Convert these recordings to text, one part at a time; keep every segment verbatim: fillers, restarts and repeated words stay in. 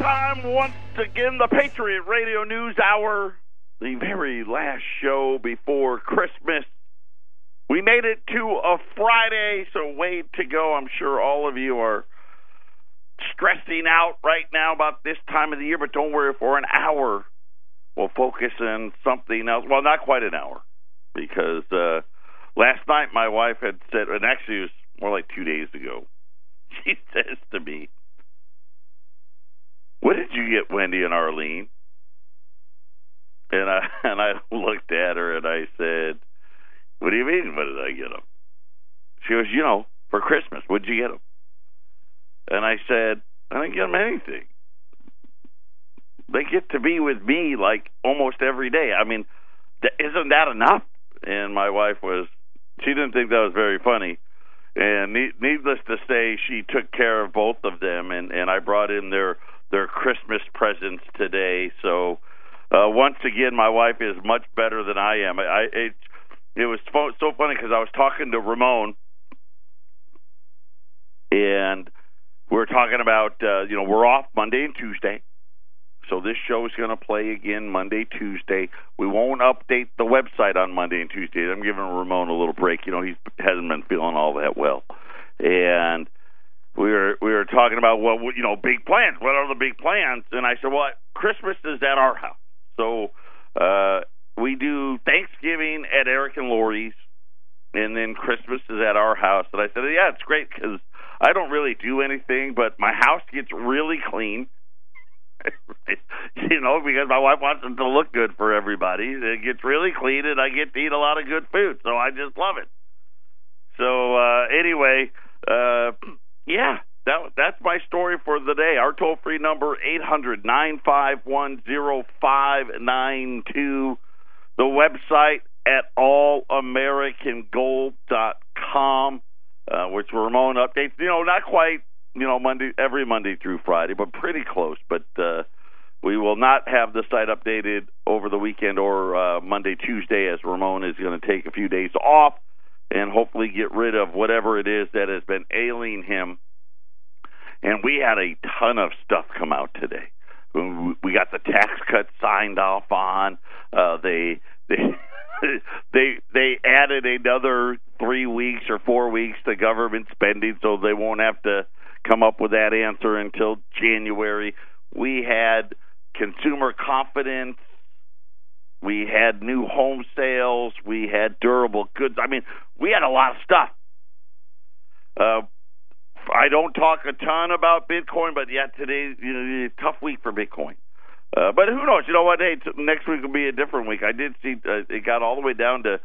time once again, the Patriot Radio News Hour, the very last show before Christmas. We made it to a Friday, so way to go. I'm sure all of you are stressing out right now about this time of the year, but don't worry, for an hour we'll focus on something else. Well, not quite an hour, because uh, last night my wife had said, and actually it was more like two days ago, she says to me, "What did you get, Wendy and Arlene?" And I and I looked at her and I said, "What do you mean? What did I get them?" She goes, "You know, for Christmas, what'd you get them?" And I said, "I didn't get them anything. They get to be with me like almost every day. I mean, th- isn't that enough?" And my wife was, she didn't think that was very funny. And ne- needless to say, she took care of both of them, and, and I brought in their their Christmas presents today. So uh, once again, my wife is much better than I am. I, I it, it was fo- so funny because I was talking to Ramon, and we were talking about, uh, you know, we're off Monday and Tuesday. So this show is going to play again Monday, Tuesday. We won't update the website on Monday and Tuesday. I'm giving Ramon a little break. You know, he hasn't been feeling all that well. And we were we were talking about, well, you know, big plans. What are the big plans? And I said, well, Christmas is at our house. So uh, we do Thanksgiving at Eric and Lori's, and then Christmas is at our house. And I said, yeah, it's great because I don't really do anything, but my house gets really clean. You know, because my wife wants it to look good for everybody. It gets really clean, and I get to eat a lot of good food, so I just love it. So uh, anyway, uh, yeah, that that's my story for the day. Our toll-free number, eight hundred, nine five one, oh five nine two. The website at all american gold dot com, uh, which Ramon updates. You know, not quite, you know, Monday, every Monday through Friday, but pretty close. But uh, we will not have the site updated over the weekend or uh, Monday, Tuesday, as Ramon is going to take a few days off and hopefully get rid of whatever it is that has been ailing him. And we had a ton of stuff come out today. We got the tax cut signed off on. Uh, they they they they added another three weeks or four weeks to government spending, so they won't have to come up with that answer until January. We had consumer confidence. We had new home sales. We had durable goods. I mean, we had a lot of stuff. Uh, I don't talk a ton about Bitcoin, but yeah, today's, you know, a tough week for Bitcoin. Uh, but who knows? You know what? Hey, t- next week will be a different week. I did see uh, it got all the way down to,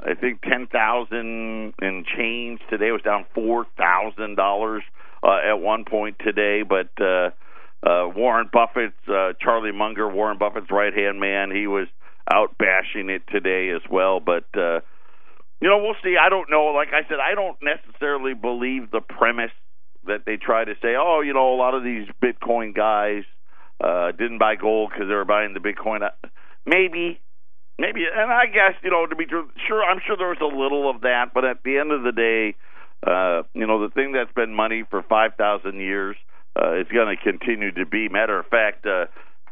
I think, ten thousand dollars and change. Today it was down four thousand dollars uh, at one point today. But uh, uh, Warren Buffett's, uh, Charlie Munger, Warren Buffett's right-hand man, he was out bashing it today as well. But, uh, you know, we'll see. I don't know. Like I said, I don't necessarily believe the premise that they try to say, oh, you know, a lot of these Bitcoin guys uh, didn't buy gold because they were buying the Bitcoin. Maybe. Maybe, and I guess, you know, to be true, sure, I'm sure there was a little of that, but at the end of the day, uh, you know, the thing that's been money for five thousand years uh, is going to continue to be. Matter of fact, uh,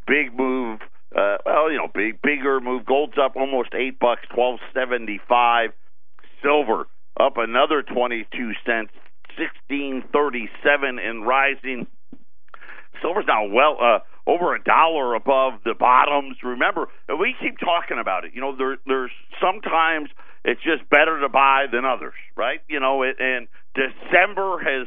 big move, uh, well, you know, big bigger move. Gold's up almost eight bucks, twelve seventy five. Silver up another twenty two cents, sixteen thirty seven, and rising. Silver's now well. Uh, over a dollar above the bottoms. Remember, we keep talking about it. You know, there, there's sometimes it's just better to buy than others, right? You know, it, and December has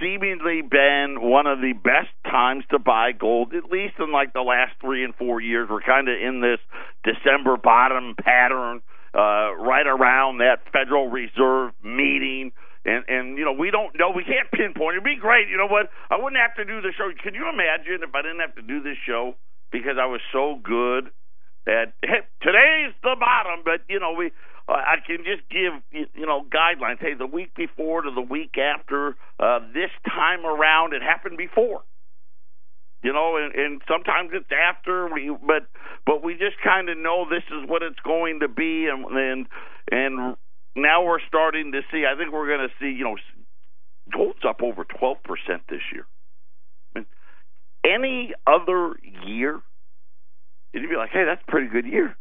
seemingly been one of the best times to buy gold, at least in like the last three and four years. We're kind of in this December bottom pattern uh, right around that Federal Reserve meeting. And, and you know, we don't know. We can't pinpoint. It'd be great. You know what? I wouldn't have to do the show. Can you imagine if I didn't have to do this show because I was so good at, hey, today's the bottom, but, you know, we uh, I can just give, you know, guidelines. Hey, the week before to the week after, uh, this time around, it happened before. You know, and, and sometimes it's after, we, but but we just kind of know this is what it's going to be, and and and now we're starting to see, I think we're going to see, you know, gold's up over twelve percent this year. And any other year, you'd be like, hey, that's a pretty good year.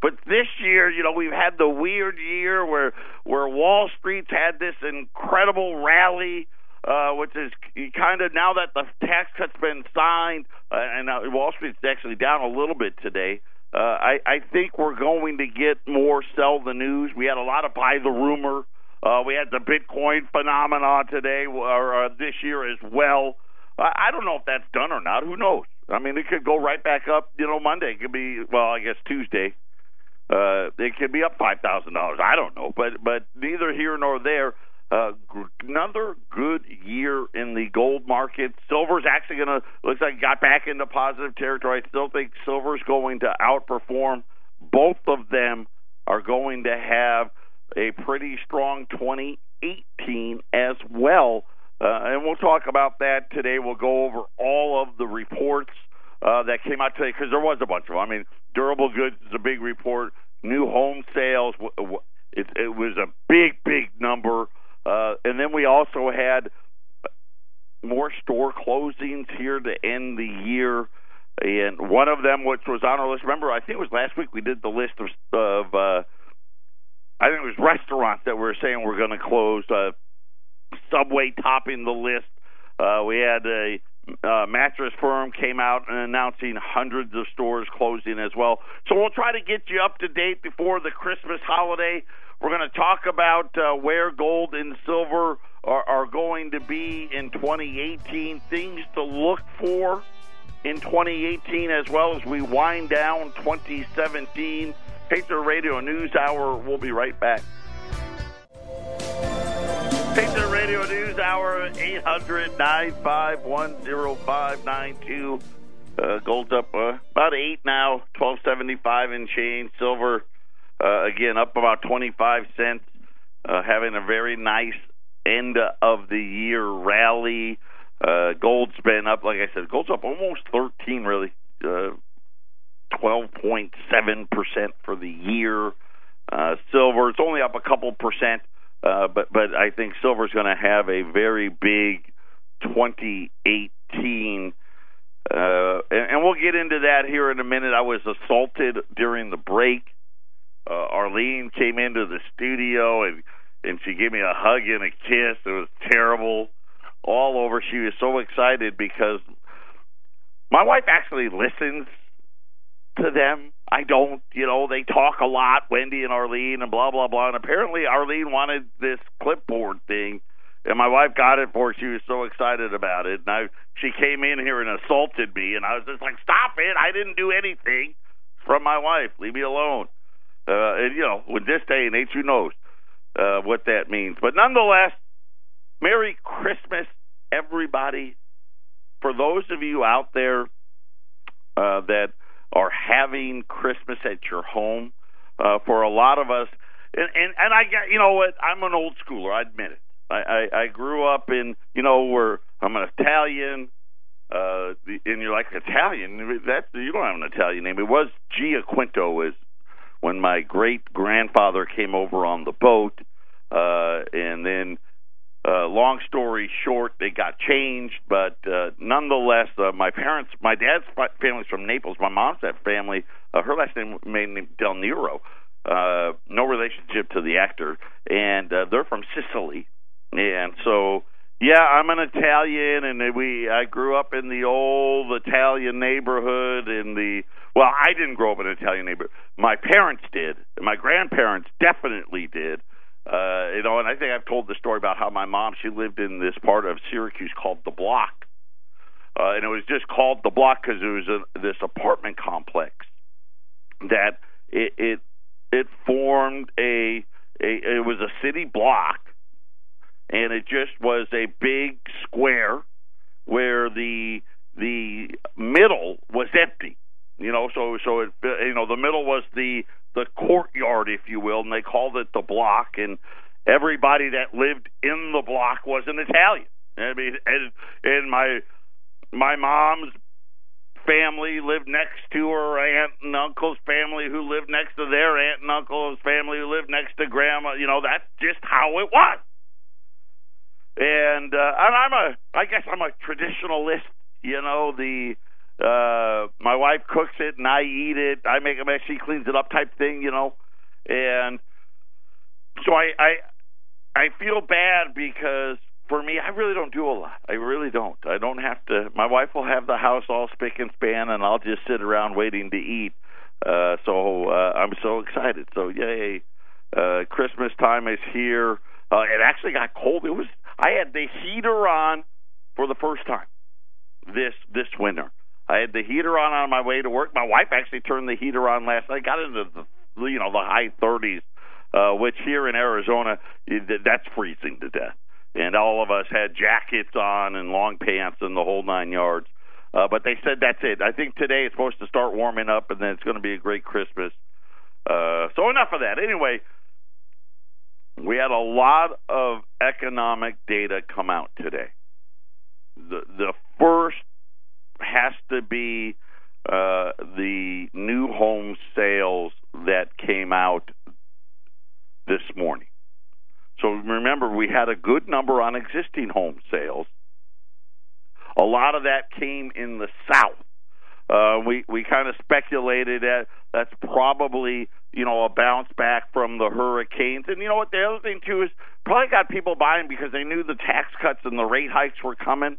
But this year, you know, we've had the weird year where where Wall Street's had this incredible rally, uh, which is kind of, now that the tax cut's been signed, uh, and uh, Wall Street's actually down a little bit today, uh, I, I think we're going to get more sell the news. We had a lot of buy the rumor. Uh, we had the Bitcoin phenomenon today, or uh, this year as well. Uh, I don't know if that's done or not. Who knows? I mean, it could go right back up, you know, Monday. It could be, well, I guess Tuesday. Uh, it could be up five thousand dollars. I don't know, but but neither here nor there. Uh, another good year in the gold market. Silver's actually going to, looks like it got back into positive territory. I still think silver's going to outperform. Both of them are going to have a pretty strong twenty eighteen as well. Uh, and we'll talk about that today. We'll go over all of the reports uh, that came out today, because there was a bunch of them. I mean, durable goods is a big report. New home sales, it, it was a big, big number. Uh, and then we also had more store closings here to end the year. And one of them, which was on our list, remember, I think it was last week we did the list of, of uh, I think it was restaurants that we were saying we're going to close. Uh, Subway topping the list. Uh, we had a Uh, mattress firm came out and announcing hundreds of stores closing as well. So we'll try to get you up to date before the Christmas holiday. We're going to talk about uh, where gold and silver are, are going to be in twenty eighteen, things to look for in twenty eighteen as well as we wind down twenty seventeen. Patriot Radio News Hour. We'll be right back. Patriot Radio News Hour, eight hundred, nine five one, oh five nine two. Uh, gold's up uh, about eight now, twelve seventy-five in change. Silver, uh, again, up about twenty-five cents, uh, having a very nice end of the year rally. Uh, gold's been up, like I said, gold's up almost thirteen, really, uh, twelve point seven percent for the year. Uh, silver, it's only up a couple percent. Uh, but but I think silver's going to have a very big twenty eighteen, uh, and, and we'll get into that here in a minute. I was assaulted during the break. Uh, Arlene came into the studio and and she gave me a hug and a kiss. It was terrible, all over. She was so excited because my wife actually listens to them. I don't, you know, they talk a lot, Wendy and Arlene and blah, blah, blah. And apparently Arlene wanted this clipboard thing, and my wife got it for her. She was so excited about it. And I, she came in here and assaulted me, and I was just like, stop it. I didn't do anything. From my wife. Leave me alone. Uh, and, you know, with this day and age, who knows uh, what that means. But nonetheless, Merry Christmas, everybody. For those of you out there uh, that are having Christmas at your home, uh, for a lot of us. And, and, and I got, you know what, I'm an old schooler, I admit it. I, I, I grew up in, you know, where I'm an Italian, uh, and you're like, Italian? That's, you don't have an Italian name. It was Giaquinto is when my great-grandfather came over on the boat, uh, and then, uh, long story short, they got changed, but uh, nonetheless, uh, my parents, my dad's family's from Naples, my mom's that family, uh, her last name was Del Nero, uh, no relationship to the actor, and uh, they're from Sicily, and so, yeah, I'm an Italian, and we, I grew up in the old Italian neighborhood, in the, well, I didn't grow up in an Italian neighborhood, my parents did, my grandparents definitely did. Uh, you know, and I think I've told the story about how my mom, she lived in this part of Syracuse called The Block. Uh, and it was just called The Block because it was a, this apartment complex that it it, it formed a, a, it was a city block. And it just was a big square where the the middle was empty. You know, so, so it, you know, the middle was the the courtyard, if you will, and they called it The Block, and everybody that lived in the block was an Italian. I mean, and, and my my mom's family lived next to her aunt and uncle's family who lived next to their aunt and uncle's family who lived next to grandma. You know, that's just how it was. And, uh, and I'm a, I guess I'm a traditionalist, You know, the uh, my wife cooks it and I eat it. I make a mess, she cleans it up type thing, you know. And so I, I I feel bad because for me, I really don't do a lot. I really don't. I don't have to. My wife will have the house all spick and span, and I'll just sit around waiting to eat. Uh, so uh, I'm so excited. So yay! Uh, Christmas time is here. Uh, it actually got cold. It was. I had the heater on for the first time this this winter. I had the heater on on my way to work. My wife actually turned the heater on last night. Got into the you know the high thirties, uh, which here in Arizona that's freezing to death. And all of us had jackets on and long pants and the whole nine yards. Uh, but they said that's it. I think today it's supposed to start warming up, and then it's going to be a great Christmas. Uh, so enough of that. Anyway, we had a lot of economic data come out today. The, the first has to be uh, the new home sales that came out this morning. So remember, we had a good number on existing home sales. A lot of that came in the South. Uh, we we kind of speculated that that's probably, you know, a bounce back from the hurricanes. And you know what? The other thing, too, is probably got people buying because they knew the tax cuts and the rate hikes were coming.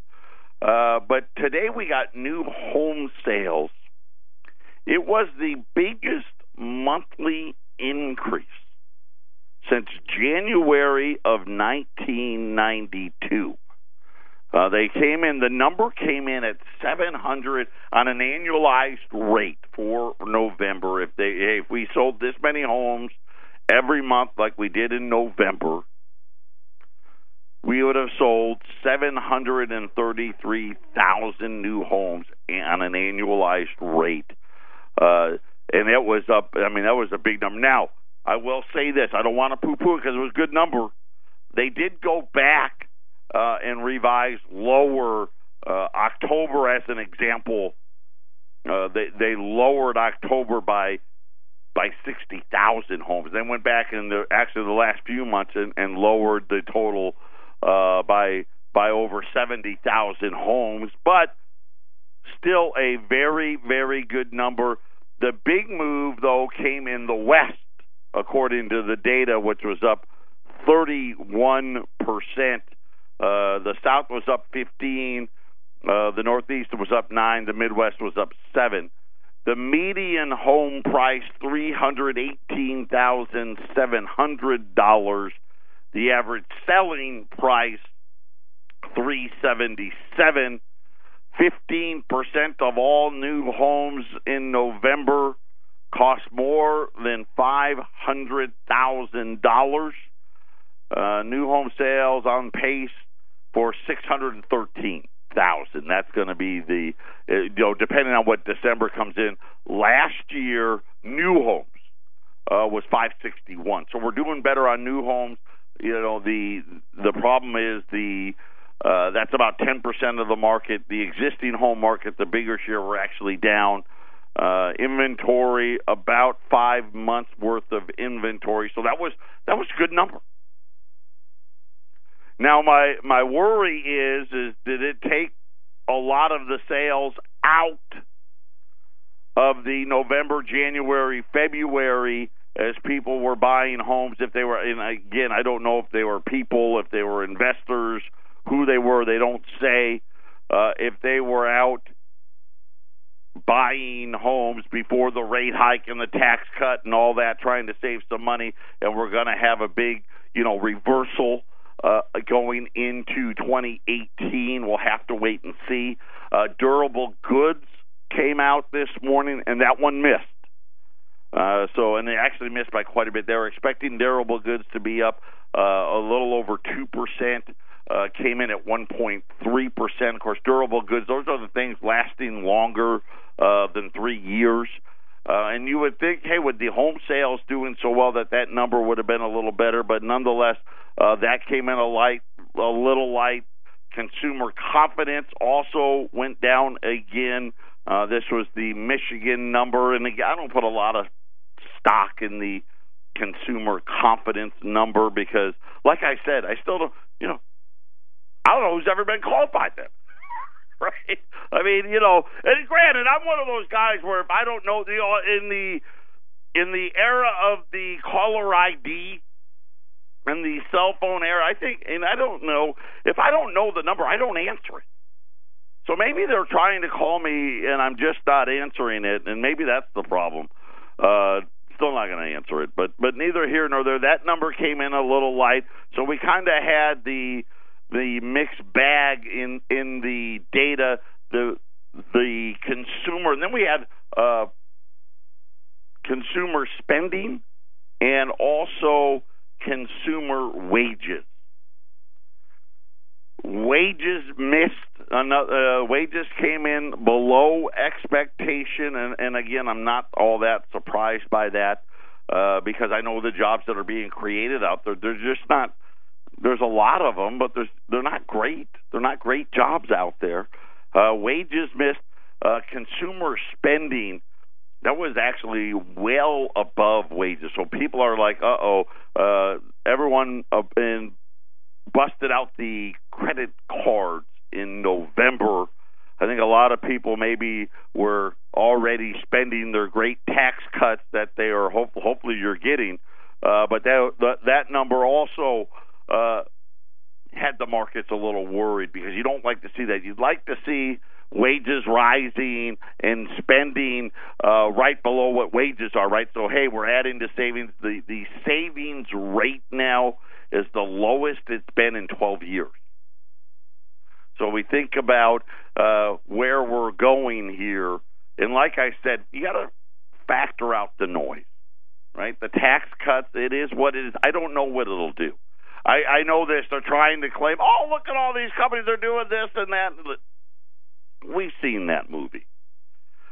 Uh, but today we got new home sales. It was the biggest monthly increase since January of nineteen ninety-two. Uh, they came in, the number came in at seven hundred on an annualized rate for November. If they, hey, if we sold this many homes every month like we did in November, we would have sold seven hundred thirty-three thousand new homes on an annualized rate. Uh, and that was up, I mean, that was a big number. Now, I will say this. I don't want to poo-poo it because it was a good number. They did go back uh, and revise lower uh, October as an example. Uh, they they lowered October by by sixty thousand homes. They went back in the actually the last few months and, and lowered the total uh, by by over seventy thousand homes, but still a very, very good number. The big move, though, came in the West, according to the data, which was up thirty-one percent. Uh, the South was up fifteen. Uh, the Northeast was up nine. The Midwest was up seven. The median home price, three hundred eighteen thousand seven hundred dollars. The average selling price, three hundred seventy-seven thousand dollars. fifteen percent of all new homes in November cost more than five hundred thousand dollars. Uh, new home sales on pace for six hundred thirteen thousand dollars. That's going to be the, uh, you know, depending on what December comes in. Last year, new homes uh, was five hundred sixty-one thousand. So we're doing better on new homes. You know, the the problem is the uh, that's about ten percent of the market. The existing home market, the bigger share, we're actually down. Uh, inventory, about five months worth of inventory. So that was that was a good number. Now my my worry is is did it take a lot of the sales out of the November, January, February as people were buying homes? If they were, and again, I don't know if they were people, if they were investors, who they were, they don't say. Uh, if they were out buying homes before the rate hike and the tax cut and all that, trying to save some money, and we're going to have a big, you know, reversal uh, going into twenty eighteen. We'll have to wait and see. Uh, durable goods came out this morning, and that one missed. Uh, so, and they actually missed by quite a bit. They were expecting durable goods to be up uh, a little over two percent. Uh, came in at one point three percent. Of course, durable goods, those are the things lasting longer uh, than three years. Uh, and you would think, hey, with the home sales doing so well that that number would have been a little better. But nonetheless, uh, that came in a, light, a little light. Consumer confidence also went down again. Uh, this was the Michigan number. And I don't put a lot of stock in the consumer confidence number because, like I said, I still don't, you know, I don't know who's ever been called by them. right? I mean, you know, and granted, I'm one of those guys where if I don't know the in the in the era of the caller I D and the cell phone era, I think, and I don't know if I don't know the number, I don't answer it. So maybe they're trying to call me and I'm just not answering it, and maybe that's the problem. Uh, still not going to answer it, but but neither here nor there. That number came in a little light, so we kind of had the the mixed bag in in the data, the the consumer, and then we had uh, consumer spending and also consumer wages. Wages missed. Another, uh, wages came in below expectation, and, and again, I'm not all that surprised by that uh, because I know the jobs that are being created out there. There's just not. There's a lot of them, but there's they're not great. They're not great jobs out there. Uh, wages missed. Uh, consumer spending, that was actually well above wages. So people are like, uh-oh, uh, everyone uh, in. busted out the credit cards in November. I think a lot of people maybe were already spending their great tax cuts that they are hope- hopefully you're getting. Uh, but that, that that number also uh, had the markets a little worried because you don't like to see that. You'd like to see wages rising and spending uh, right below what wages are, right? So, hey, we're adding to savings. The, the savings rate now is the lowest it's been in twelve years. So we think about uh, where we're going here. And like I said, you got to factor out the noise, right? The tax cuts, it is what it is. I don't know what it'll do. I, I know this. They're trying to claim, oh, look at all these companies. They're doing this and that. We've seen that movie.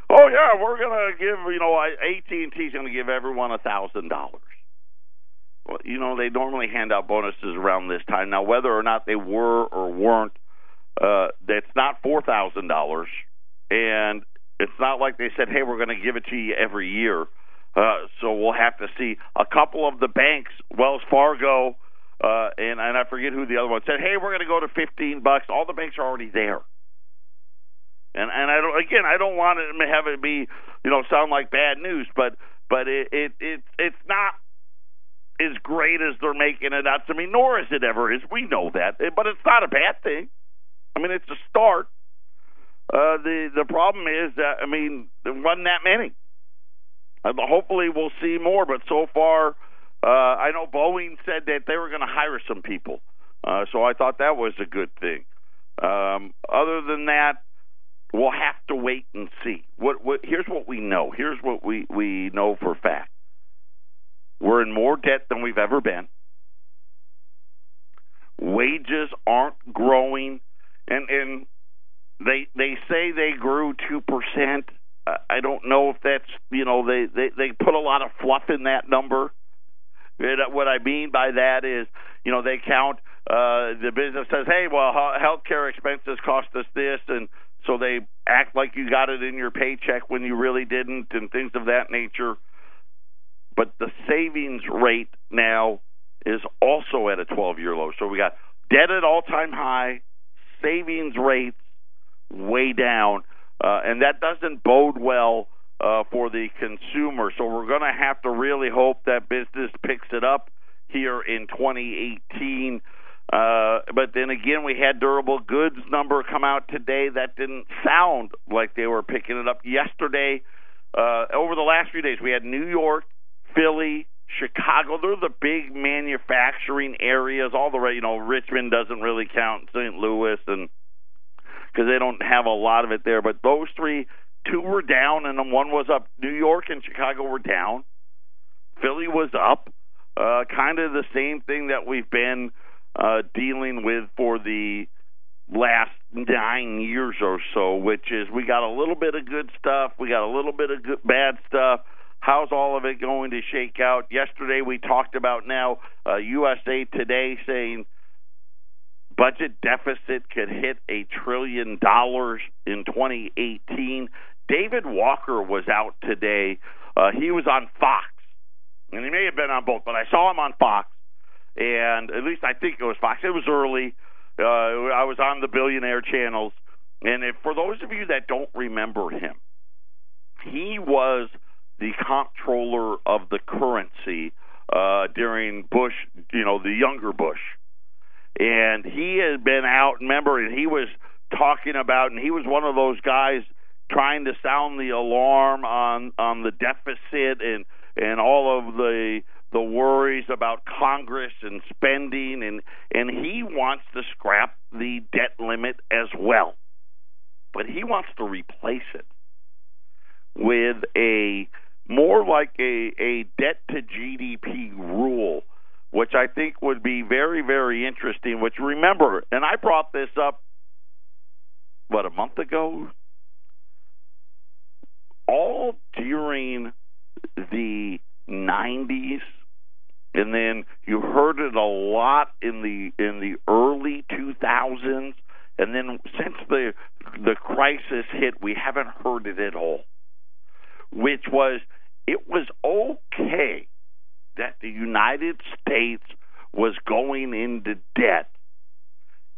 Oh, yeah, we're going to give, you know, A T and T's going to give everyone one thousand dollars. Well, you know, they normally hand out bonuses around this time. Now, whether or not they were or weren't, uh, that's not four thousand dollars. And it's not like they said, hey, we're going to give it to you every year. Uh, so we'll have to see. A couple of the banks, Wells Fargo, uh, and, and I forget who the other one said, hey, we're going to go to fifteen bucks. All the banks are already there. And and I don't again, I don't want to have it be, you know, sound like bad news, but but it it, it it's not as great as they're making it out to me, nor is it ever is. We know that, but it's not a bad thing. I mean, it's a start. Uh, the the problem is that I mean, there wasn't that many. Uh, but hopefully, we'll see more. But so far, uh, I know Boeing said that they were going to hire some people, uh, so I thought that was a good thing. Um, other than that, we'll have to wait and see. What, what? Here's what we know. Here's what we, we know for a fact. We're in more debt than we've ever been. Wages aren't growing. And, and they they say they grew two percent. I don't know if that's, you know, they, they, they put a lot of fluff in that number. It, what I mean by that is, you know, they count, uh, the business says, hey, well, healthcare expenses cost us this, and so they act like you got it in your paycheck when you really didn't and things of that nature. But the savings rate now is also at a twelve-year low. So we got debt at all-time high, savings rates way down, uh, and that doesn't bode well uh, for the consumer. So we're going to have to really hope that business picks it up here in twenty eighteen. Uh, but then again, we had durable goods number come out today. That didn't sound like they were picking it up yesterday. Uh, over the last few days, we had New York, Philly, Chicago. They're the big manufacturing areas. All the way, you know, Richmond doesn't really count, Saint Louis, and because they don't have a lot of it there. But those three, two were down, and then one was up. New York and Chicago were down. Philly was up. Uh, kind of the same thing that we've been Uh, dealing with for the last nine years or so, which is we got a little bit of good stuff, we got a little bit of good, bad stuff. How's all of it going to shake out? Yesterday we talked about now uh, U S A Today saying budget deficit could hit a trillion dollars in twenty eighteen. David Walker was out today. Uh, he was on Fox, and he may have been on both, but I saw him on Fox. And at least I think it was Fox. It was early. Uh, I was on the billionaire channels. And if, for those of you that don't remember him, he was the comptroller of the currency uh, during Bush, you know, the younger Bush. And he had been out, remember, and he was talking about, and he was one of those guys trying to sound the alarm on, on the deficit and, and all of the the worries about Congress and spending, and, and he wants to scrap the debt limit as well. But he wants to replace it with a more like a, a debt to G D P rule, which I think would be very, very interesting, which, remember, and I brought this up, what, a month ago? All during the nineties, and then you heard it a lot in the in the early two thousands, and then since the the crisis hit, we haven't heard it at all, which was, it was okay that the United States was going into debt,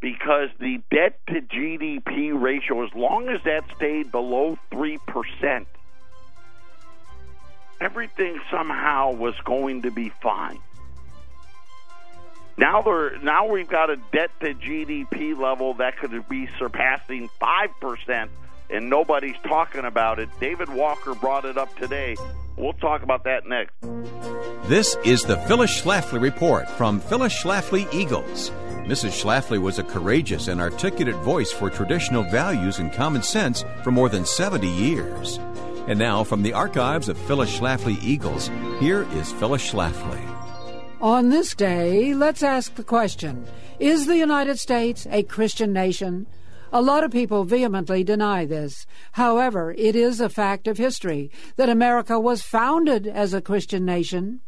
because the debt to G D P ratio, as long as that stayed below three percent, everything somehow was going to be fine. Now there, now we've got a debt to G D P level that could be surpassing five percent, and nobody's talking about it. David Walker brought it up today. We'll talk about that next. This is the Phyllis Schlafly Report from Phyllis Schlafly Eagles. Missus Schlafly was a courageous and articulate voice for traditional values and common sense for more than seventy years. And now, from the archives of Phyllis Schlafly Eagles, here is Phyllis Schlafly. On this day, let's ask the question, is the United States a Christian nation? A lot of people vehemently deny this. However, it is a fact of history that America was founded as a Christian nation.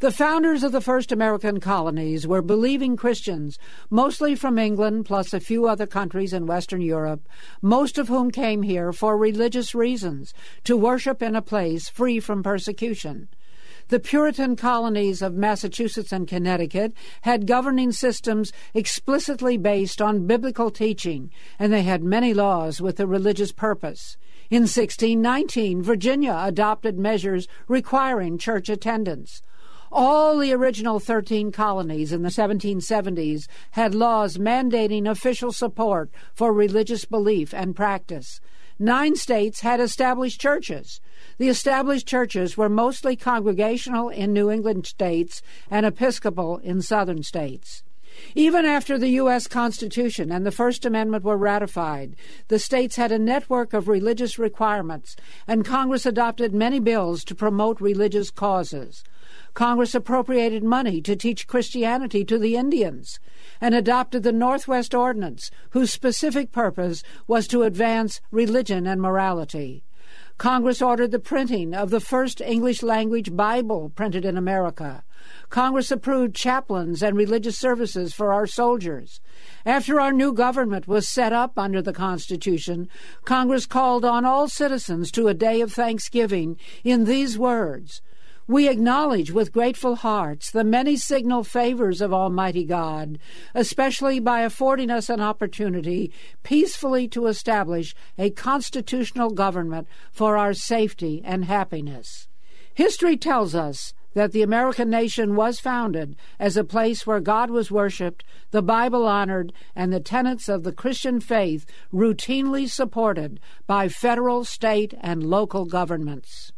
The founders of the first American colonies were believing Christians, mostly from England plus a few other countries in Western Europe, most of whom came here for religious reasons, to worship in a place free from persecution. The Puritan colonies of Massachusetts and Connecticut had governing systems explicitly based on biblical teaching, and they had many laws with a religious purpose. In sixteen nineteen, Virginia adopted measures requiring church attendance. All the original thirteen colonies in the seventeen seventies had laws mandating official support for religious belief and practice. Nine states had established churches. The established churches were mostly Congregational in New England states and Episcopal in southern states. Even after the U S Constitution and the First Amendment were ratified, the states had a network of religious requirements, and Congress adopted many bills to promote religious causes. Congress appropriated money to teach Christianity to the Indians and adopted the Northwest Ordinance, whose specific purpose was to advance religion and morality. Congress ordered the printing of the first English-language Bible printed in America. Congress approved chaplains and religious services for our soldiers. After our new government was set up under the Constitution, Congress called on all citizens to a day of thanksgiving in these words, "We acknowledge with grateful hearts the many signal favors of Almighty God, especially by affording us an opportunity peacefully to establish a constitutional government for our safety and happiness." History tells us that the American nation was founded as a place where God was worshipped, the Bible honored, and the tenets of the Christian faith routinely supported by federal, state, and local governments.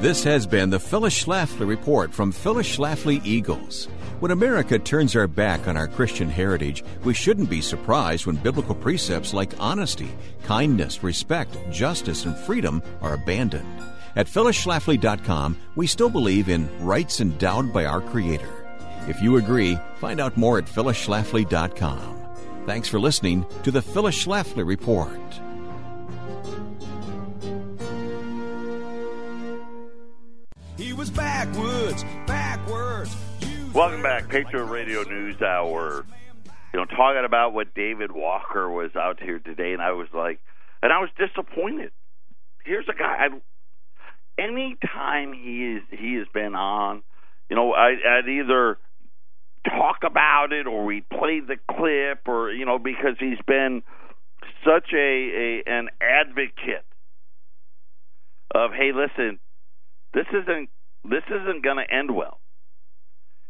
This has been the Phyllis Schlafly Report from Phyllis Schlafly Eagles. When America turns our back on our Christian heritage, we shouldn't be surprised when biblical precepts like honesty, kindness, respect, justice, and freedom are abandoned. At phyllis schlafly dot com, we still believe in rights endowed by our Creator. If you agree, find out more at phyllis schlafly dot com. Thanks for listening to the Phyllis Schlafly Report. He was backwards, backwards. Welcome back, Patriot Radio News Hour. You know, talking about what David Walker was out here today, and I was like, and I was disappointed. Here's a guy. I, anytime he is, he has been on. You know, I, I'd either talk about it or we play the clip, or you know, because he's been such a, a an advocate of, hey, listen, this isn't this isn't going to end well.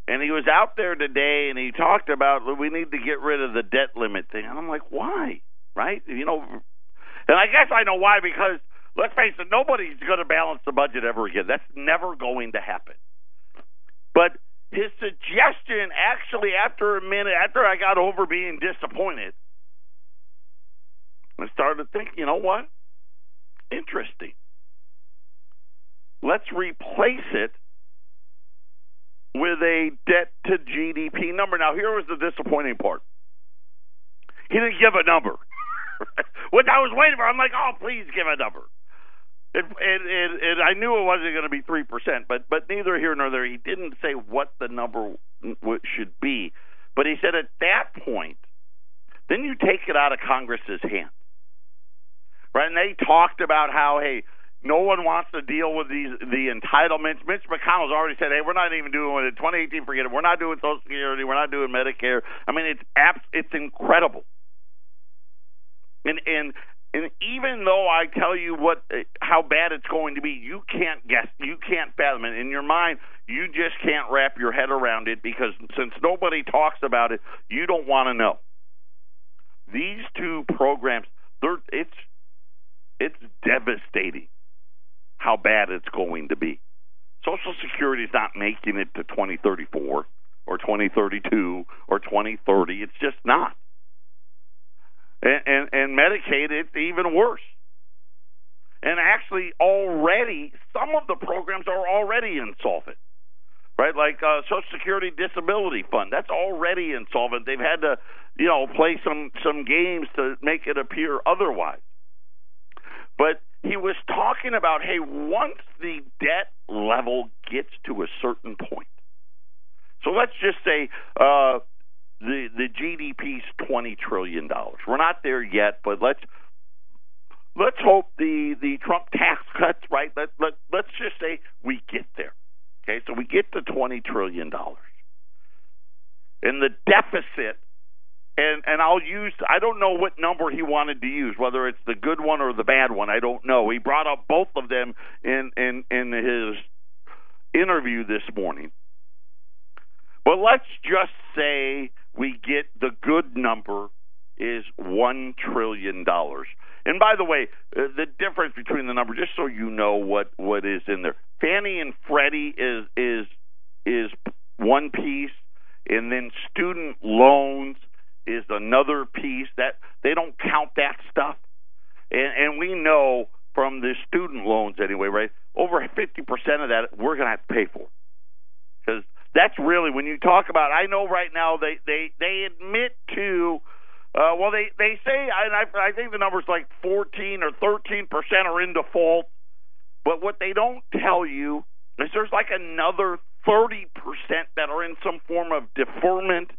And he was out there today, and he talked about we need to get rid of the debt limit thing. And I'm like, why? Right? You know, and I guess I know why, because let's face it, nobody's going to balance the budget ever again. That's never going to happen. But his suggestion, actually, after a minute, after I got over being disappointed, I started to think, you know what? Interesting. Let's replace it with a debt-to-G D P number. Now, here was the disappointing part. He didn't give a number. What I was waiting for, I'm like, oh, please give a number. And, and, and, and I knew it wasn't going to be three percent, but, but neither here nor there. He didn't say what the number w- should be. But he said at that point, then you take it out of Congress's hands. Right? And they talked about how, hey, no one wants to deal with these the entitlements. Mitch McConnell's already said, hey, we're not even doing it. twenty eighteen, forget it. We're not doing Social Security. We're not doing Medicare. I mean, it's abs- it's incredible. And and and even though I tell you what how bad it's going to be, you can't guess. You can't fathom it. In your mind, you just can't wrap your head around it because since nobody talks about it, you don't want to know. These two programs, they're, it's it's devastating how bad it's going to be. Social Security is not making it to twenty thirty-four or twenty thirty-two or twenty thirty. It's just not. And, and, and Medicaid, it's even worse. And actually, already, some of the programs are already insolvent, right? Like uh, Social Security Disability Fund, that's already insolvent. They've had to, you know, play some, some games to make it appear otherwise. But he was talking about, hey, once the debt level gets to a certain point, so let's just say uh, the the G D P's twenty trillion dollars. We're not there yet, but let's let's hope the, the Trump tax cuts, right? Let let let's just say we get there. Okay, so we get to twenty trillion dollars, and the deficit. And and I'll use, I don't know what number he wanted to use, whether it's the good one or the bad one, I don't know. He brought up both of them in, in, in his interview this morning. But let's just say we get the good number is one trillion dollars. And by the way, the difference between the number, just so you know what, what is in there. Fannie and Freddie is, is, is one piece, and then student loans is another piece that they don't count that stuff, and, and we know from the student loans anyway, right? Over fifty percent of that we're going to have to pay for, because that's really when you talk about. I know right now they they, they admit to, uh, well they they say and I I think the number's like fourteen or thirteen percent are in default, but what they don't tell you is there's like another thirty percent that are in some form of deferment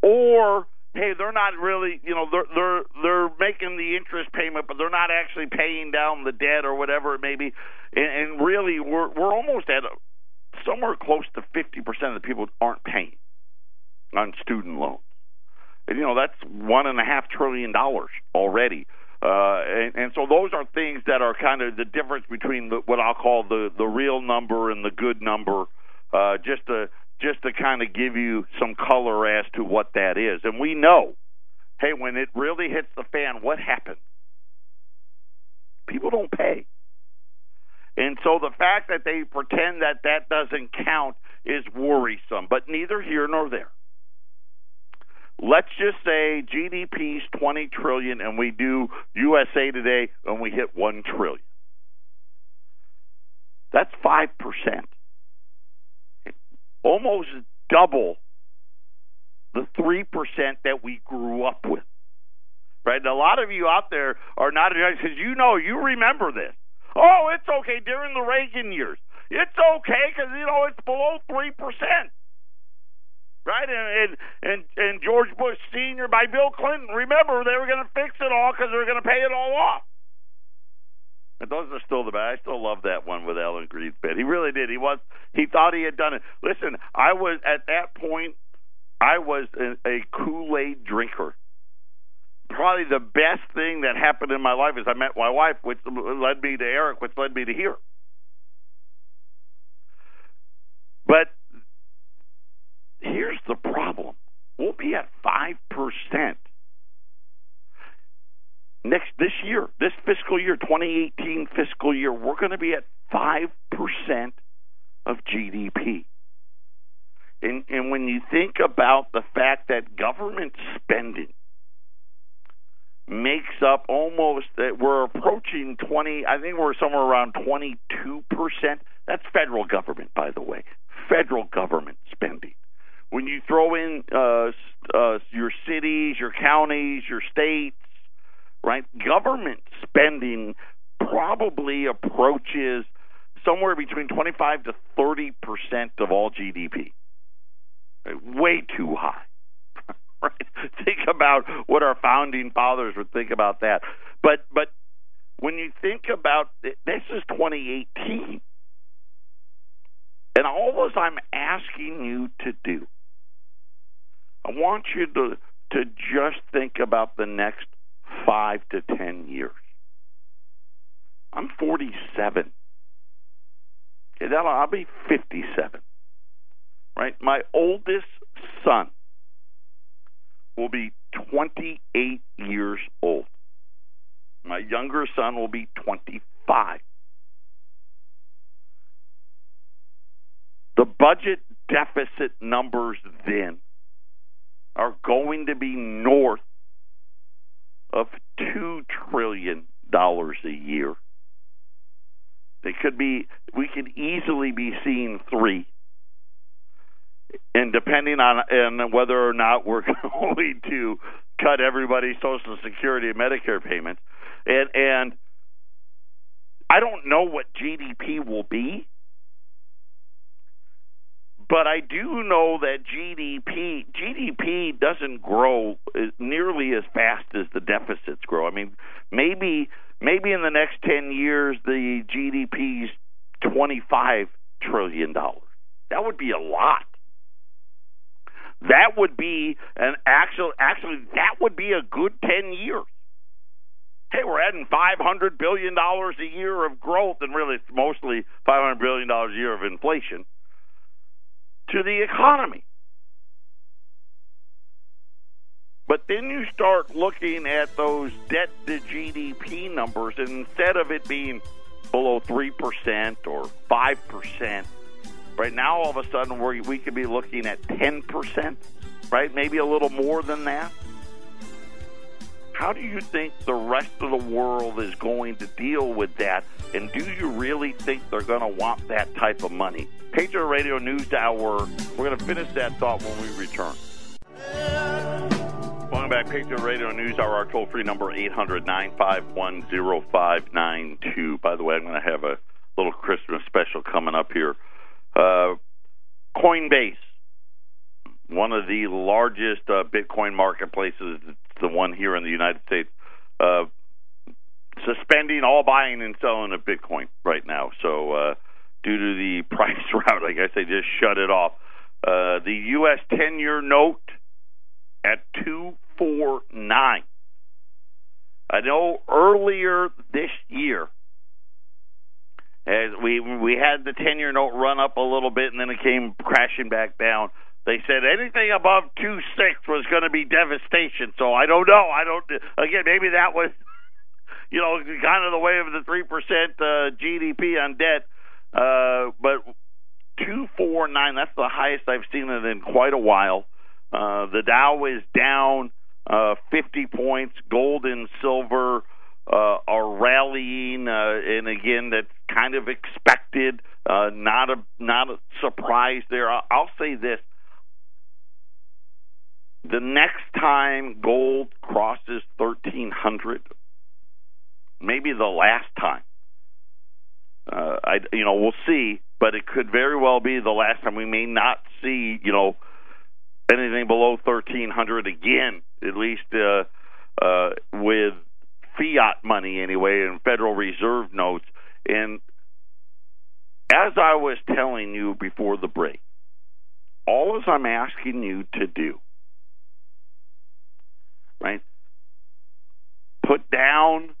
or. Hey, they're not really, you know, they're they're they're making the interest payment, but they're not actually paying down the debt or whatever it may be. And, and really, we're we're almost at a, somewhere close to fifty percent of the people aren't paying on student loans. And you know, that's one and a half trillion dollars already. Uh, and, and so those are things that are kind of the difference between the, what I'll call the the real number and the good number. Uh, just to just to kind of give you some color as to what that is. And we know, hey, when it really hits the fan, what happens? People don't pay. And so the fact that they pretend that that doesn't count is worrisome, but neither here nor there. Let's just say G D P's twenty trillion dollars and we do U S A Today and we hit one trillion dollars. That's five percent. Almost double the three percent that we grew up with, right? And a lot of you out there are not, because you know, you remember this. Oh, it's okay during the Reagan years. It's okay because, you know, it's below three percent, right? And, and, and, and George Bush Senior by Bill Clinton, remember, they were going to fix it all because they were going to pay it all off. And those are still the best. I still love that one with Alan Greenspan. He really did. He was. He thought he had done it. Listen, I was at that point. I was a, a Kool-Aid drinker. probably the best thing that happened in my life is I met my wife, which led me to Eric, which led me to here. But here's the problem. We'll be at five percent next this year, this fiscal year, twenty eighteen fiscal year. We're going to be at five percent of G D P. And, and when you think about the fact that government spending makes up almost, that we're approaching twenty, I think we're somewhere around twenty-two percent. That's federal government, by the way, federal government spending. When you throw in uh, uh, your cities, your counties, your states, right, government spending probably approaches somewhere between twenty-five to thirty percent of all G D P. Way too high. Right? Think about what our founding fathers would think about that. But but when you think about it, this is twenty eighteen, and all this I'm asking you to do, I want you to to just think about the next five to ten years. I'm forty-seven. Okay, that'll, I'll be fifty-seven. Right, my oldest son will be twenty-eight years old. My younger son will be twenty-five. The budget deficit numbers then are going to be north of two trillion dollars a year. They could be, we could easily be seeing three. And depending on and whether or not we're going to cut everybody's Social Security and Medicare payments, and and I don't know what G D P will be, but I do know that G D P G D P doesn't grow nearly as fast as the deficits grow. I mean, maybe maybe in the next ten years the G D P's twenty-five trillion dollars. That would be a lot. That would be an actual, actually, that would be a good ten years. Hey, we're adding five hundred billion dollars a year of growth, and really it's mostly five hundred billion dollars a year of inflation, to the economy. But then you start looking at those debt to G D P numbers, and instead of it being below three percent or five percent, right now, all of a sudden, we're, we could be looking at ten percent, right? Maybe a little more than that. How do you think the rest of the world is going to deal with that? And do you really think they're going to want that type of money? Patriot Radio News Hour, we're going to finish that thought when we return. Welcome back, Patriot Radio News Hour. Our toll-free number, eight hundred, nine five one, oh five nine two. By the way, I'm going to have a little Christmas special coming up here. Uh, Coinbase, one of the largest uh, Bitcoin marketplaces, the one here in the United States, uh, suspending all buying and selling of Bitcoin right now. So uh, due to the price rout, I guess they just shut it off. Uh, the U S ten-year note at two forty-nine. I know earlier this year, As we we had the ten-year note run up a little bit, and then it came crashing back down. They said anything above two six was going to be devastation. So I don't know. I don't. Again, maybe that was, you know, kind of the way of the three percent uh, G D P on debt. Uh, but two four nine. That's the highest I've seen it in quite a while. Uh, the Dow is down uh, fifty points. Gold and silver Uh, are rallying, uh, and again, that's kind of expected. Uh, not a not a surprise there. I'll, I'll say this: the next time gold crosses thirteen hundred, maybe the last time. Uh, I you know we'll see, but it could very well be the last time. We may not see you know anything below thirteen hundred again, at least uh, uh, with fiat money anyway, and Federal Reserve notes. And as I was telling you before the break, all as I'm asking you to do, right, down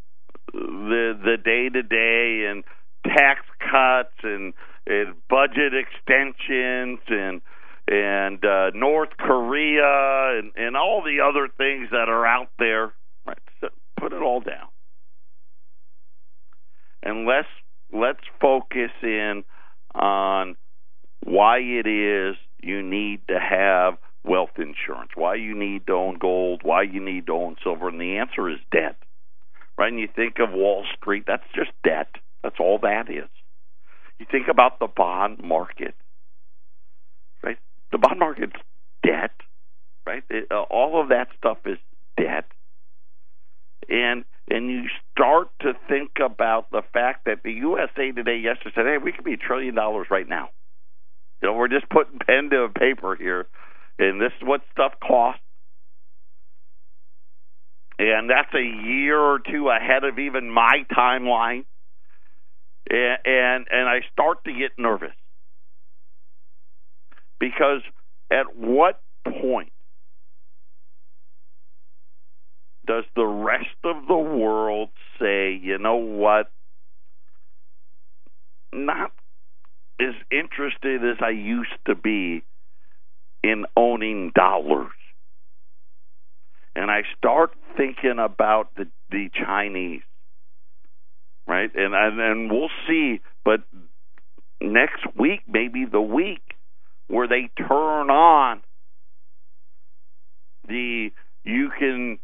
the the day-to-day and tax cuts and, and budget extensions and and uh, North Korea and, and all the other things that are out there. Right, so put it all down. And let's, let's focus in on why it is you need to have wealth insurance, why you need to own gold, why you need to own silver, and the answer is debt. Right? And you think of Wall Street, that's just debt. That's all that is. You think about the bond market. Right? The bond market's debt. Right? It, uh, all of that stuff is debt. And and you start to think about the fact that the U S A Today yesterday said, hey, we could be a trillion dollars right now. You know, we're just putting pen to paper here, and this is what stuff costs. And that's a year or two ahead of even my timeline. And, and and I start to get nervous. Because at what point does the rest of the world say, you know what, not as interested as I used to be in owning dollars? And I start thinking about the, the Chinese, right? And, and and we'll see, but next week, maybe the week where they turn on the, you can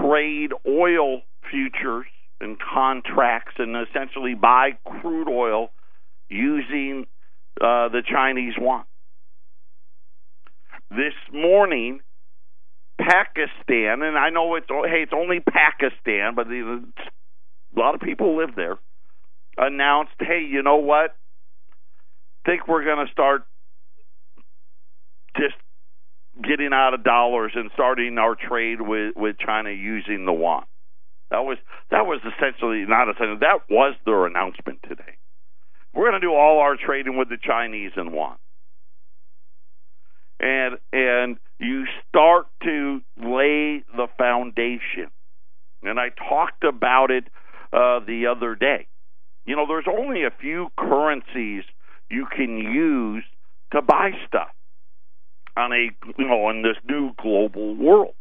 trade oil futures and contracts and essentially buy crude oil using uh, the Chinese yuan. This morning, Pakistan, and I know it's, hey, it's only Pakistan, but a lot of people live there, announced, hey, you know what? Think we're going to start just getting out of dollars and starting our trade with, with China using the yuan. That was that was essentially not essentially that was their announcement today. We're going to do all our trading with the Chinese in yuan. And and you start to lay the foundation. And I talked about it uh, the other day. You know, there's only a few currencies you can use to buy stuff on a, you know, in this new global world.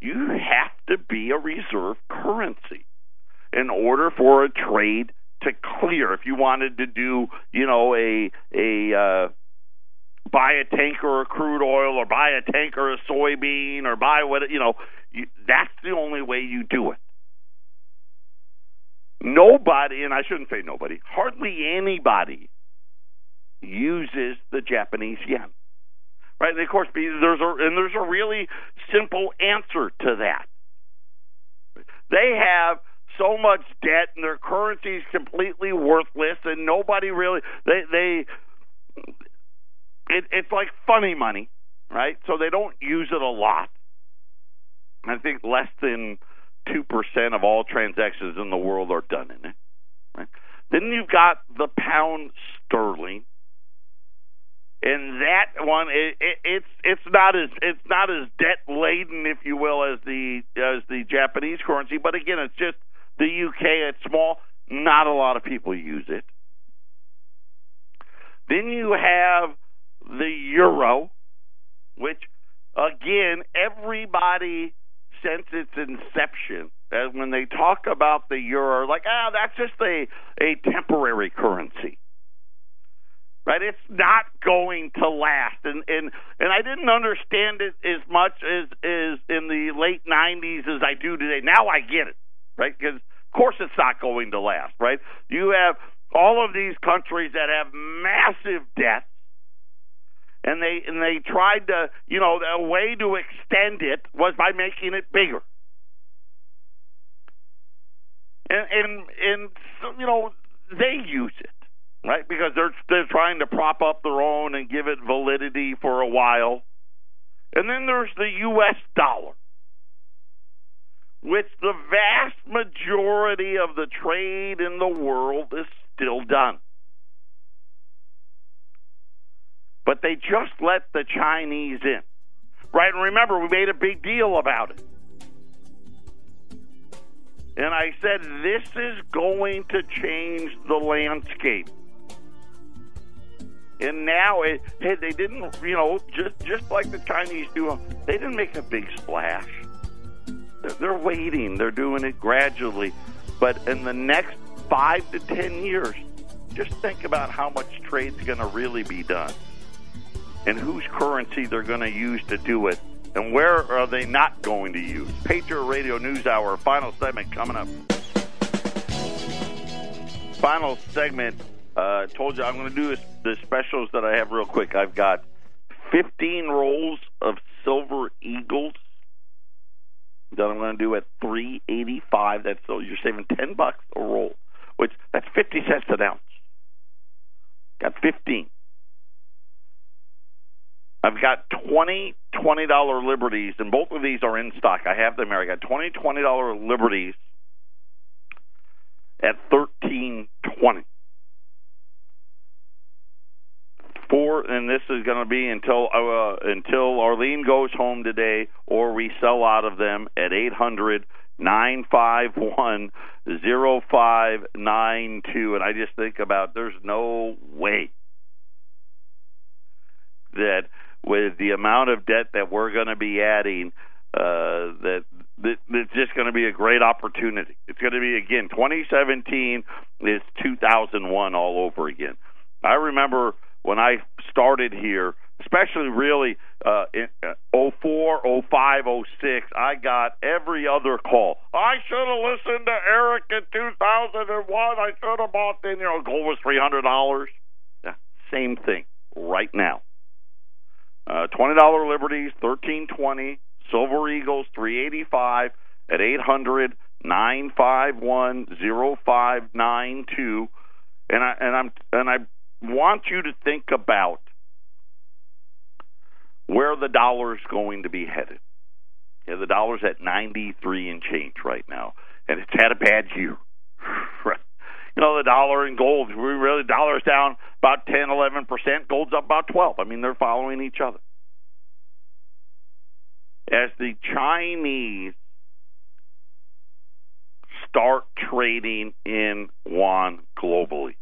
You have to be a reserve currency in order for a trade to clear. If you wanted to do, you know, a a uh, buy a tanker of crude oil or buy a tanker of soybean or buy what, you know, you, that's the only way you do it. Nobody, and I shouldn't say nobody, hardly anybody uses the Japanese yen. Right, and of course, there's a, and there's a really simple answer to that. They have so much debt, and their currency is completely worthless, and nobody really they they. It, it's like funny money, right? So they don't use it a lot. I think less than two percent of all transactions in the world are done in it. Right? Then you've got the pound sterling. And that one, it, it, it's it's not as it's not as debt laden, if you will, as the as the Japanese currency. But again, it's just the U K. It's small. Not a lot of people use it. Then you have the euro, which again, everybody since its inception, as when they talk about the euro, like ah, that's just a a temporary currency. Right, it's not going to last, and and and I didn't understand it as much as is in the late nineties as I do today. Now I get it, right? Because of course it's not going to last, right? You have all of these countries that have massive debts, and they and they tried to, you know, a way to extend it was by making it bigger, and and and so, you know, they use it. Right, because they're they're trying to prop up their own and give it validity for a while. And then there's the U S dollar, which the vast majority of the trade in the world is still done. But they just let the Chinese in. Right, and remember, we made a big deal about it. And I said, this is going to change the landscape. And now, it, hey, they didn't, you know, just, just like the Chinese do, they didn't make a big splash. They're, they're waiting. They're doing it gradually. But in the next five to ten years, just think about how much trade's going to really be done and whose currency they're going to use to do it and where are they not going to use. Patriot Radio News Hour, final segment coming up. Final segment. Uh, told you I'm going to do this, the specials that I have real quick. I've got fifteen rolls of silver eagles that I'm going to do at three eighty-five. That's so you're saving ten bucks a roll, which that's fifty cents an ounce. Got fifteen. I've got twenty twenty dollar liberties, and both of these are in stock. I have them here. I got twenty twenty dollar liberties at thirteen twenty. Four, and this is going to be until uh, until Arlene goes home today, or we sell out of them at eight hundred nine five one oh five nine two. And I just think about there's no way that with the amount of debt that we're going to be adding, uh, that, that it's just going to be a great opportunity. It's going to be, again, twenty seventeen is two thousand one all over again. I remember when I started here, especially really uh, in oh four, oh five, oh six, I got every other call. I should have listened to Eric in two thousand one. I should have bought in, you know, gold was three hundred dollars. Yeah, same thing right now. Uh, twenty dollar liberties, thirteen twenty. Silver Eagles, three eighty-five at eight hundred nine five one oh five nine two. And I and I'm and I. want you to think about where the dollar's going to be headed. Yeah, the dollar's at ninety-three and change right now, and it's had a bad year. You know, the dollar and gold, we really, dollar's down about ten, eleven percent, gold's up about twelve. I mean, they're following each other. As the Chinese start trading in yuan globally,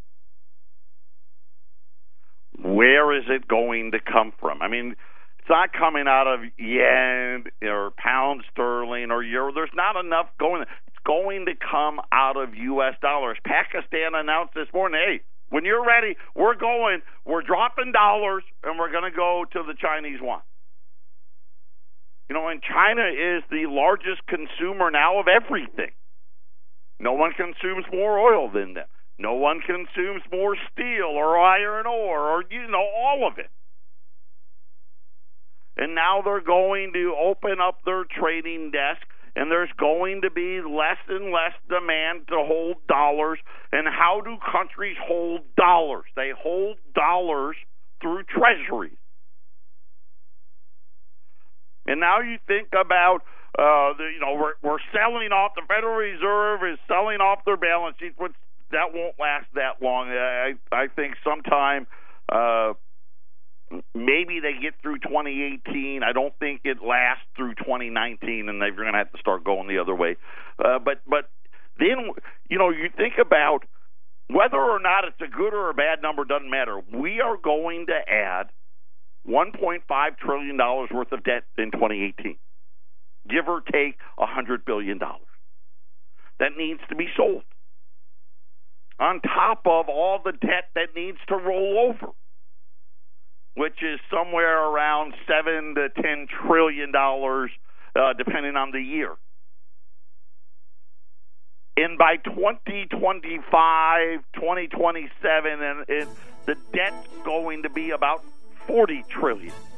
where is it going to come from? I mean, it's not coming out of yen or pound sterling or euro. There's not enough going. It's going to come out of U S dollars. Pakistan announced this morning, hey, when you're ready, we're going, we're dropping dollars, and we're going to go to the Chinese yuan. You know, and China is the largest consumer now of everything. No one consumes more oil than them. No one consumes more steel or iron ore or, you know, all of it. And now they're going to open up their trading desk, and there's going to be less and less demand to hold dollars. And how do countries hold dollars? They hold dollars through treasuries. And now you think about uh, the, you know, we're, we're selling off, the Federal Reserve is selling off their balance sheets, which that won't last that long. I I think sometime uh, maybe they get through twenty eighteen. I don't think it lasts through twenty nineteen, and they're going to have to start going the other way. Uh, but but then, you know, you think about whether or not it's a good or a bad number doesn't matter. We are going to add one point five trillion dollars worth of debt in twenty eighteen, give or take one hundred billion dollars. That needs to be sold, on top of all the debt that needs to roll over, which is somewhere around seven to ten trillion dollars, uh, depending on the year. And by twenty twenty-five, twenty twenty-seven, and it, the debt's going to be about forty trillion dollars.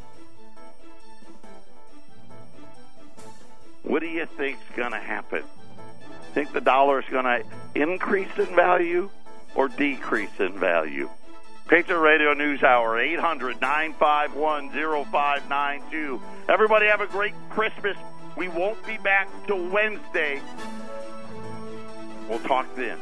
What do you think's going to happen? Think the dollar is going to increase in value or decrease in value? Patriot Radio News Hour, eight hundred nine five one oh five nine two. Everybody have a great Christmas. We won't be back till Wednesday. We'll talk then.